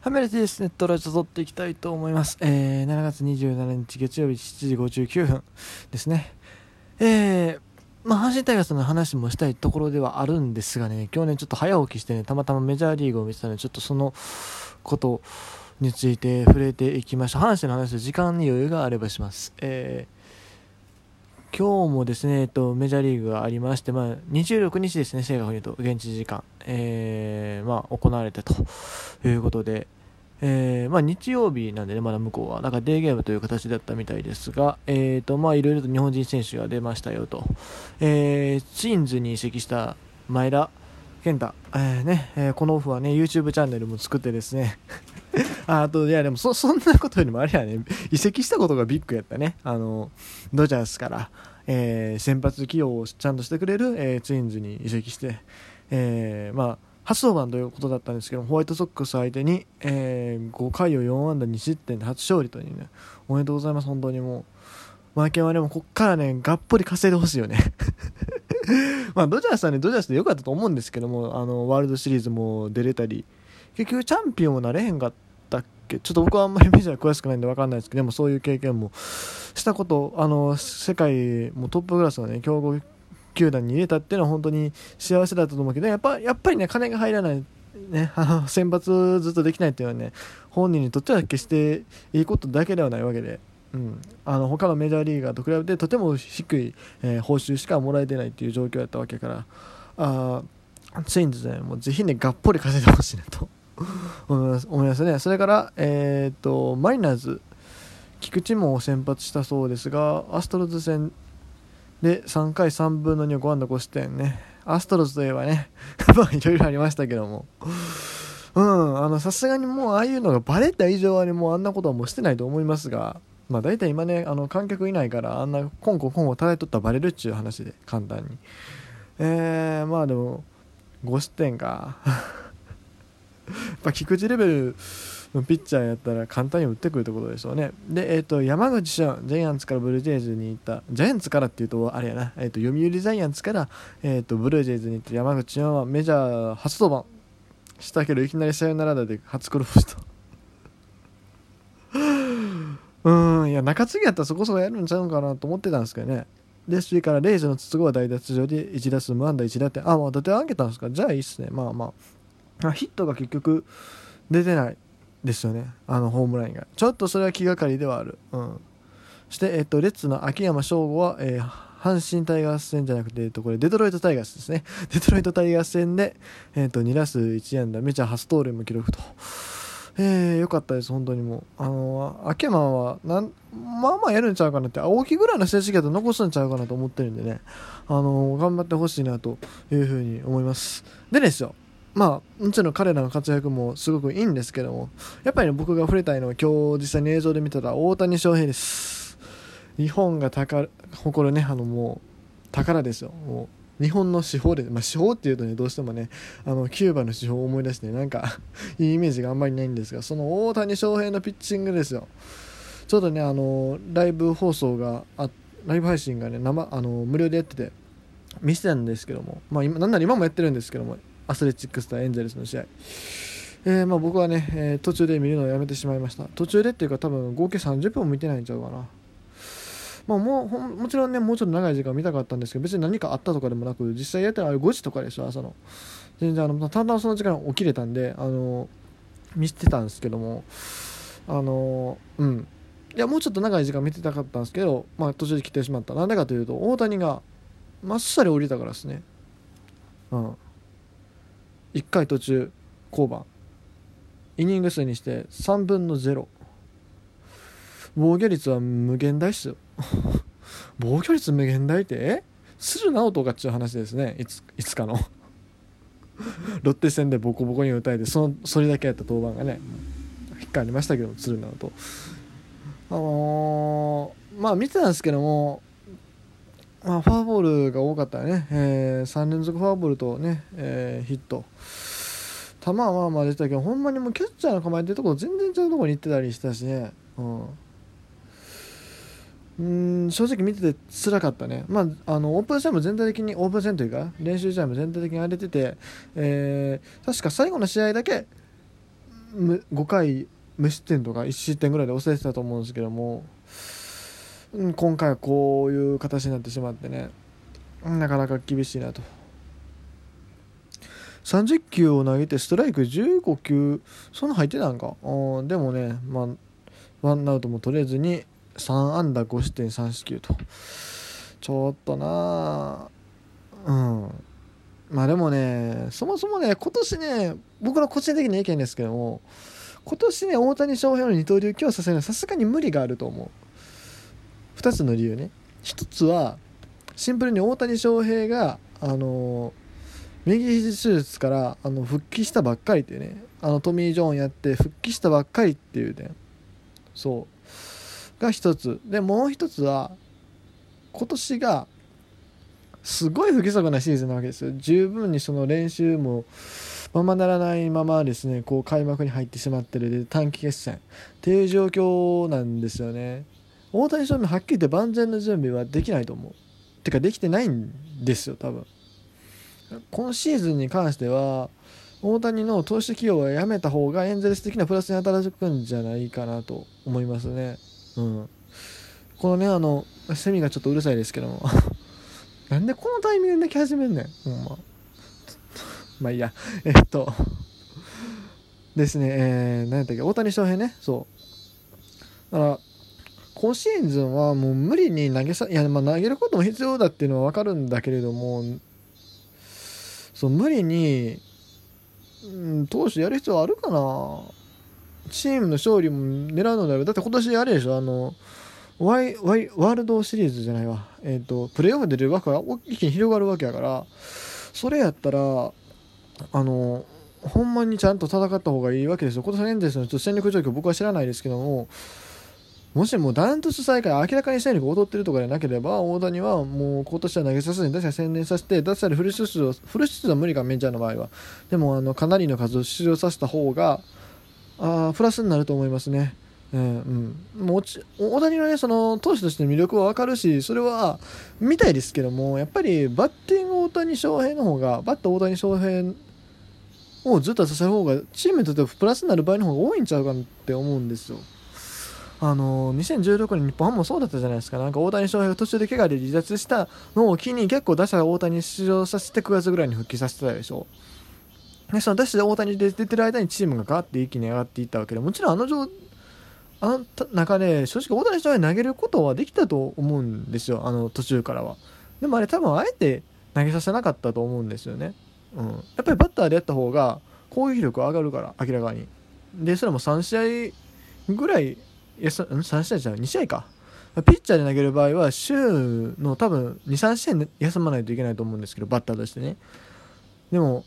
ファミレスです。ネットラジオ撮っていきたいと思います。7月27日月曜日7時59分ですね。阪神タイガースの話もしたいところではあるんですがね、今日ねちょっと早起きしてね、たまたまメジャーリーグを見てたのでちょっとそのことについて触れていきました。阪神の話は時間に余裕があればします。今日もですね、メジャーリーグがありまして、26日ですね、正確に言うと現地時間、行われたということで、日曜日なんでね、まだ向こうはなんかデーゲームという形だったみたいですが、いろいろと日本人選手が出ましたよと、ツインズに移籍した前田健太、このオフはね YouTube チャンネルも作ってですねそんなことよりもあれやね、移籍したことがビッグやったね。ドジャースから、先発起用をちゃんとしてくれる、ツインズに移籍して、初登板ということだったんですけど、ホワイトソックス相手に、5回を4安打2失点で初勝利というね、おめでとうございます。本当にもうマイケンはね、もうこっからねがっぽり稼いでほしいよねドジャースはねドジャースで良かったと思うんですけども、ワールドシリーズも出れたり、結局チャンピオンもなれへんかったっけ、ちょっと僕はあんまりメジャー詳しくないんで分かんないですけど、でもそういう経験もしたこと、世界もトップクラスのね強豪球団に入れたっていうのは本当に幸せだったと思うけど、やっぱりね金が入らないね、選抜ずっとできないっていうのはね、本人にとっては決していいことだけではないわけで、他のメジャーリーガーと比べてとても低い、報酬しかもらえてないっていう状況だったわけから、ツインズねもうぜひねがっぽり稼いでほしいなと思いますね。それから、マリナーズ菊池も先発したそうですが、アストロズ戦で3回3分の2を5安打5失点ね、アストロズといえばねいろいろありましたけども、さすがにもうああいうのがバレた以上はねもうあんなことはもうしてないと思いますが、大体今ね観客いないから、あんなコンコ叩いとったらバレるっちゅう話で簡単に、でも5失点か菊池レベルのピッチャーやったら簡単に打ってくるってことでしょうね。で、山口俊、ジャイアンツからブルージェイズに行った、ジャイアンツからっていうとあれやな、読売ジャイアンツから、ブルージェイズに行った山口俊はメジャー初登板したけど、いきなりサヨナラ打で初黒星と中継ぎやったらそこそこやるんちゃうかなと思ってたんですけどね。で、それからレイズの筒子は大脱場で1打数無安打1打点、打点上げたんですか、じゃあいいっすね。ヒットが結局出てないですよね、ホームラインが。ちょっとそれは気がかりではある。そして、レッズの秋山翔吾は、阪神タイガース戦じゃなくて、これデトロイトタイガースですね、デトロイトタイガース戦で、2打数1安打、メジャー初盗塁も記録と。よかったです本当に。もう秋山はやるんちゃうかなって、青木ぐらいの成績だと残すんちゃうかなと思ってるんでね、頑張ってほしいなというふうに思います。でですよ、もちろん彼らの活躍もすごくいいんですけども、やっぱり、僕が触れたいのは今日実際に映像で見てた大谷翔平です。日本が誇るね、もう宝ですよ。もう日本の主砲で、主砲っていうとねどうしてもねキューバの主砲を思い出して、なんかいいイメージがあんまりないんですが、その大谷翔平のピッチングですよ。ちょうどねライブ配信がね無料でやってて見せたんですけども、なんなら今もやってるんですけども、アスレチックス対エンゼルスの試合、僕はね、途中で見るのをやめてしまいました。途中でっていうか多分合計30分も見てないんちゃうかな。もちろんねもうちょっと長い時間見たかったんですけど、別に何かあったとかでもなく、実際やったらあれ5時とかでしょ、朝の。全然たまたまその時間起きれたんで見てたんですけども、もうちょっと長い時間見てたかったんですけど、途中で来てしまった。なんでかというと大谷がまっさり降りたからですね。1回途中降板、イニング数にして3分の0、防御率は無限大っすよ防御率無限大って鶴直人かっちゅう話ですね。いつかのロッテ戦でボコボコに打たれて、それだけやった登板がね引っかかりましたけど、鶴直人見てたんですけども、フォアボールが多かったね、3連続フォアボールとね、ヒット球は出てたけど、ほんまにもうキャッチャーの構えてるところ全然違うところに行ってたりしたしね。正直見てて辛かったね。オープン戦も全体的に、オープン戦というか練習試合も全体的に荒れてて、確か最後の試合だけ5回無失点とか1失点ぐらいで抑えてたと思うんですけども、今回はこういう形になってしまってね、なかなか厳しいなと。30球を投げてストライク15球そんな入ってたんか。でもね、まあ、ワンアウトも取れずに3安打5失点3四球と、ちょっとなぁ、まあでもね、そもそもね、今年ね、僕の個人的な意見ですけども、今年ね、大谷翔平の二刀流起用させるのはさすがに無理があると思う。2つの理由ね。1つはシンプルに大谷翔平が右肘手術から復帰したばっかりっていうね、トミー・ジョーンやって復帰したばっかりっていうね、そうが一つで、もう一つは今年がすごい不規則なシーズンなわけですよ。十分にその練習もままならないままですね、こう開幕に入ってしまってるで、短期決戦っていう状況なんですよね。大谷翔平はっきり言って万全の準備はできないと思う。てかできてないんですよ、多分。今シーズンに関しては大谷の投手起用はやめた方がエンゼルス的なプラスに働くんじゃないかなと思いますね。このね、セミがちょっとうるさいですけどもなんでこのタイミングで泣き始めんねん、ほんままあいいや、ですね、何やったっけ、大谷翔平ね、そうだから今シーズンはもう無理に投げることも必要だっていうのは分かるんだけれども、そう無理に、投手やる必要あるかな。チームの勝利も狙うのであれば、だって今年あれでしょ、ワールドシリーズじゃないわ、プレーオフで出る枠が一気に広がるわけやから、それやったらほんまにちゃんと戦った方がいいわけですよ。今年のエンゼルスのちょっと戦力状況僕は知らないですけども、もしもダントツ最下位、明らかに戦力が劣ってるとかでなければ、大谷はもう今年は投げさせずに、確かに専念させて、だったらフル出場は無理か、メジャーの場合は。でもかなりの数を出場させた方がプラスになると思いますね。もう大谷のね、その投手としての魅力は分かるし、それは見たいですけども、やっぱりバッティング大谷翔平の方が、バット大谷翔平をずっとさせる方が、チームにとってはプラスになる場合の方が多いんちゃうかって思うんですよ。2016年日本ハムもそうだったじゃないですか。なんか大谷翔平が途中で怪我で離脱したのを機に、結構打者を大谷に出場させて9月ぐらいに復帰させてたでしょ。でその打者で大谷で出てる間にチームがガーって一気に上がっていったわけで、もちろんあの中で正直大谷翔平投げることはできたと思うんですよ、途中からは。でもあれ多分あえて投げさせなかったと思うんですよね。やっぱりバッターでやった方が攻撃力上がるから、明らかに。でそれも3試合ぐらい、いや3試合じゃない、2試合か。ピッチャーで投げる場合は週の多分 2,3 試合休まないといけないと思うんですけど、バッターとしてね。でも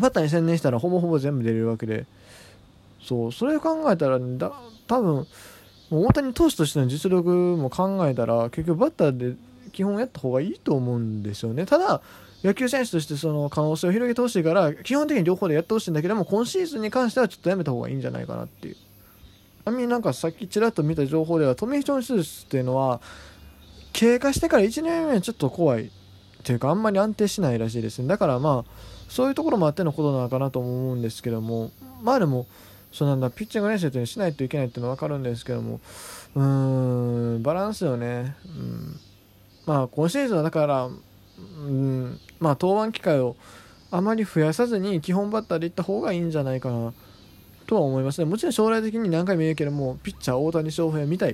バッターに専念したらほぼほぼ全部出れるわけで、それを考えたら多分大谷投手としての実力も考えたら、結局バッターで基本やった方がいいと思うんですよね。ただ野球選手としてその可能性を広げてほしいから、基本的に両方でやってほしいんだけども、今シーズンに関してはちょっとやめた方がいいんじゃないかなっていう。ちなみになんかさっきちらっと見た情報では、トミー・ジョン手術っていうのは経過してから1年目はちょっと怖いっていうか、あんまり安定しないらしいですね。だからまあそういうところもあってのことなのかなと思うんですけども、まあでもそうなんだ、ピッチング練習というのしないといけないっていうのは分かるんですけども、バランスよね。まあ今シーズンはだから、まあ登板機会をあまり増やさずに基本バッターでいった方がいいんじゃないかなとは思いますね。もちろん将来的に何回も言うけども、ピッチャー大谷翔平見たい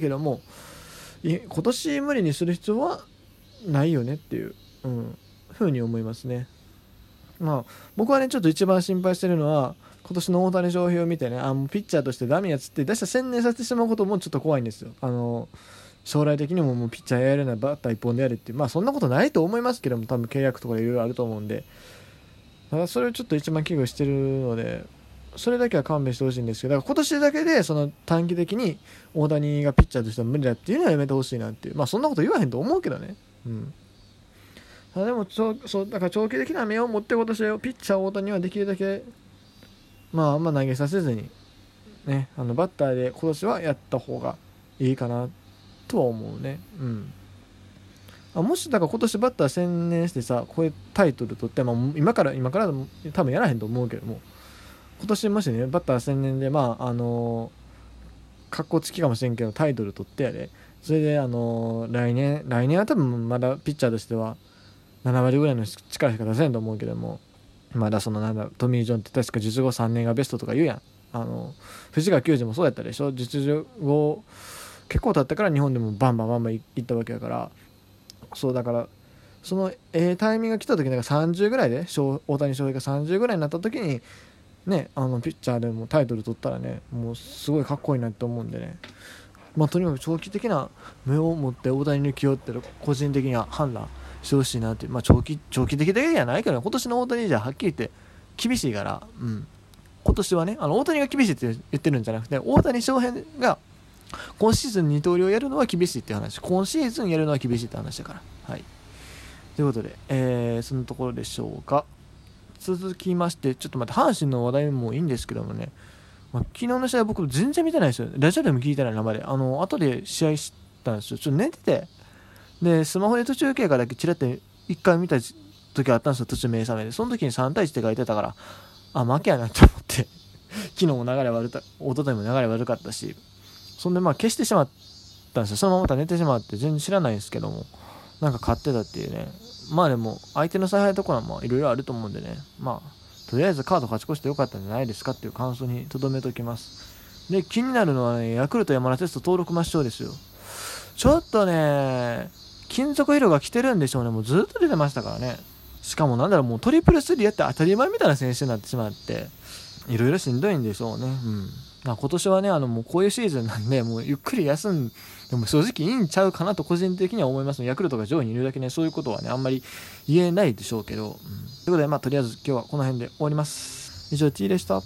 けども、今年無理にする必要はないよねっていう、風に思いますね。まあ僕はね、ちょっと一番心配してるのは今年の大谷翔平を見てね、もうピッチャーとしてダメやつって出した専念させてしまうこともちょっと怖いんですよ。将来的にもピッチャーやれない、バッター一本でやれっていう、まあそんなことないと思いますけども、多分契約とかいろいろあると思うんで、ただそれをちょっと一番危惧してるので、それだけは勘弁してほしいんですけど、だから今年だけでその短期的に大谷がピッチャーとしては無理だっていうのはやめてほしいなっていう。まあそんなこと言わへんと思うけどね。ただでもだから長期的な目を持って今年ピッチャー大谷はできるだけあんま投げさせずにね、バッターで今年はやった方がいいかなとは思うね。もしだから今年バッター専念してさ、こういうタイトル取って、今から多分やらへんと思うけども。今年もしねバッター専念でまあ格好つきかもしれんけどタイトル取ってやで、それで来年は多分まだピッチャーとしては7割ぐらいの力しか出せんと思うけども、まだそのなんだトミー・ジョンって確か術後3年がベストとか言うやん。藤川球児もそうやったでしょ。術後結構経ったから日本でもバンバンいったわけやから、そうだからそのタイミングが来た時なんか30ぐらいで大谷翔平が30ぐらいになった時にね、ピッチャーでもタイトル取ったらね、もうすごいかっこいいなと思うんでね、まあ、とにかく長期的な目を持って大谷に起用って個人的には判断してほしいなって、まあ、長期的だけじゃないけど、ね、今年の大谷じゃはっきり言って厳しいから、うん、今年はね大谷が厳しいって言ってるんじゃなくて、大谷翔平が今シーズン二刀流をやるのは厳しいって話、今シーズンやるのは厳しいって話だから、はい、ということで、そのところでしょうか。続きまして、ちょっと待って、阪神の話題もいいんですけどもね、まあ、昨日の試合僕全然見てないですよ。ラジオでも聞いてない、生で後で試合したんですよ。ちょっと寝てて、でスマホで途中経過だけチラッと1回見た時あったんですよ、途中目覚めで。その時に3対1って書いてたから、あ負けやなと思って昨日も流れ悪かった、一昨日も流れ悪かったし、そんでまあ消してしまったんですよ。そのまままた寝てしまって全然知らないんですけども、なんか勝ってたっていうね。まあでも相手の采配とかはいろいろあると思うんでね、まあとりあえずカード勝ち越してよかったんじゃないですかっていう感想にとどめておきます。で気になるのはね、ヤクルト山田哲人登録抹消ですよ。ちょっとね金属疲労が来てるんでしょうね。もうずっと出てましたからね。しかもなんだろう、もうトリプルスリーやって当たり前みたいな選手になってしまっていろいろしんどいんでしょうね、うん。まあ、今年はねもうこういうシーズンなんで、もうゆっくり休んでも正直いいんちゃうかなと個人的には思います。ヤクルトが上位にいるだけね、そういうことはねあんまり言えないでしょうけど、うん、ということでまあとりあえず今日はこの辺で終わります。以上 T でした。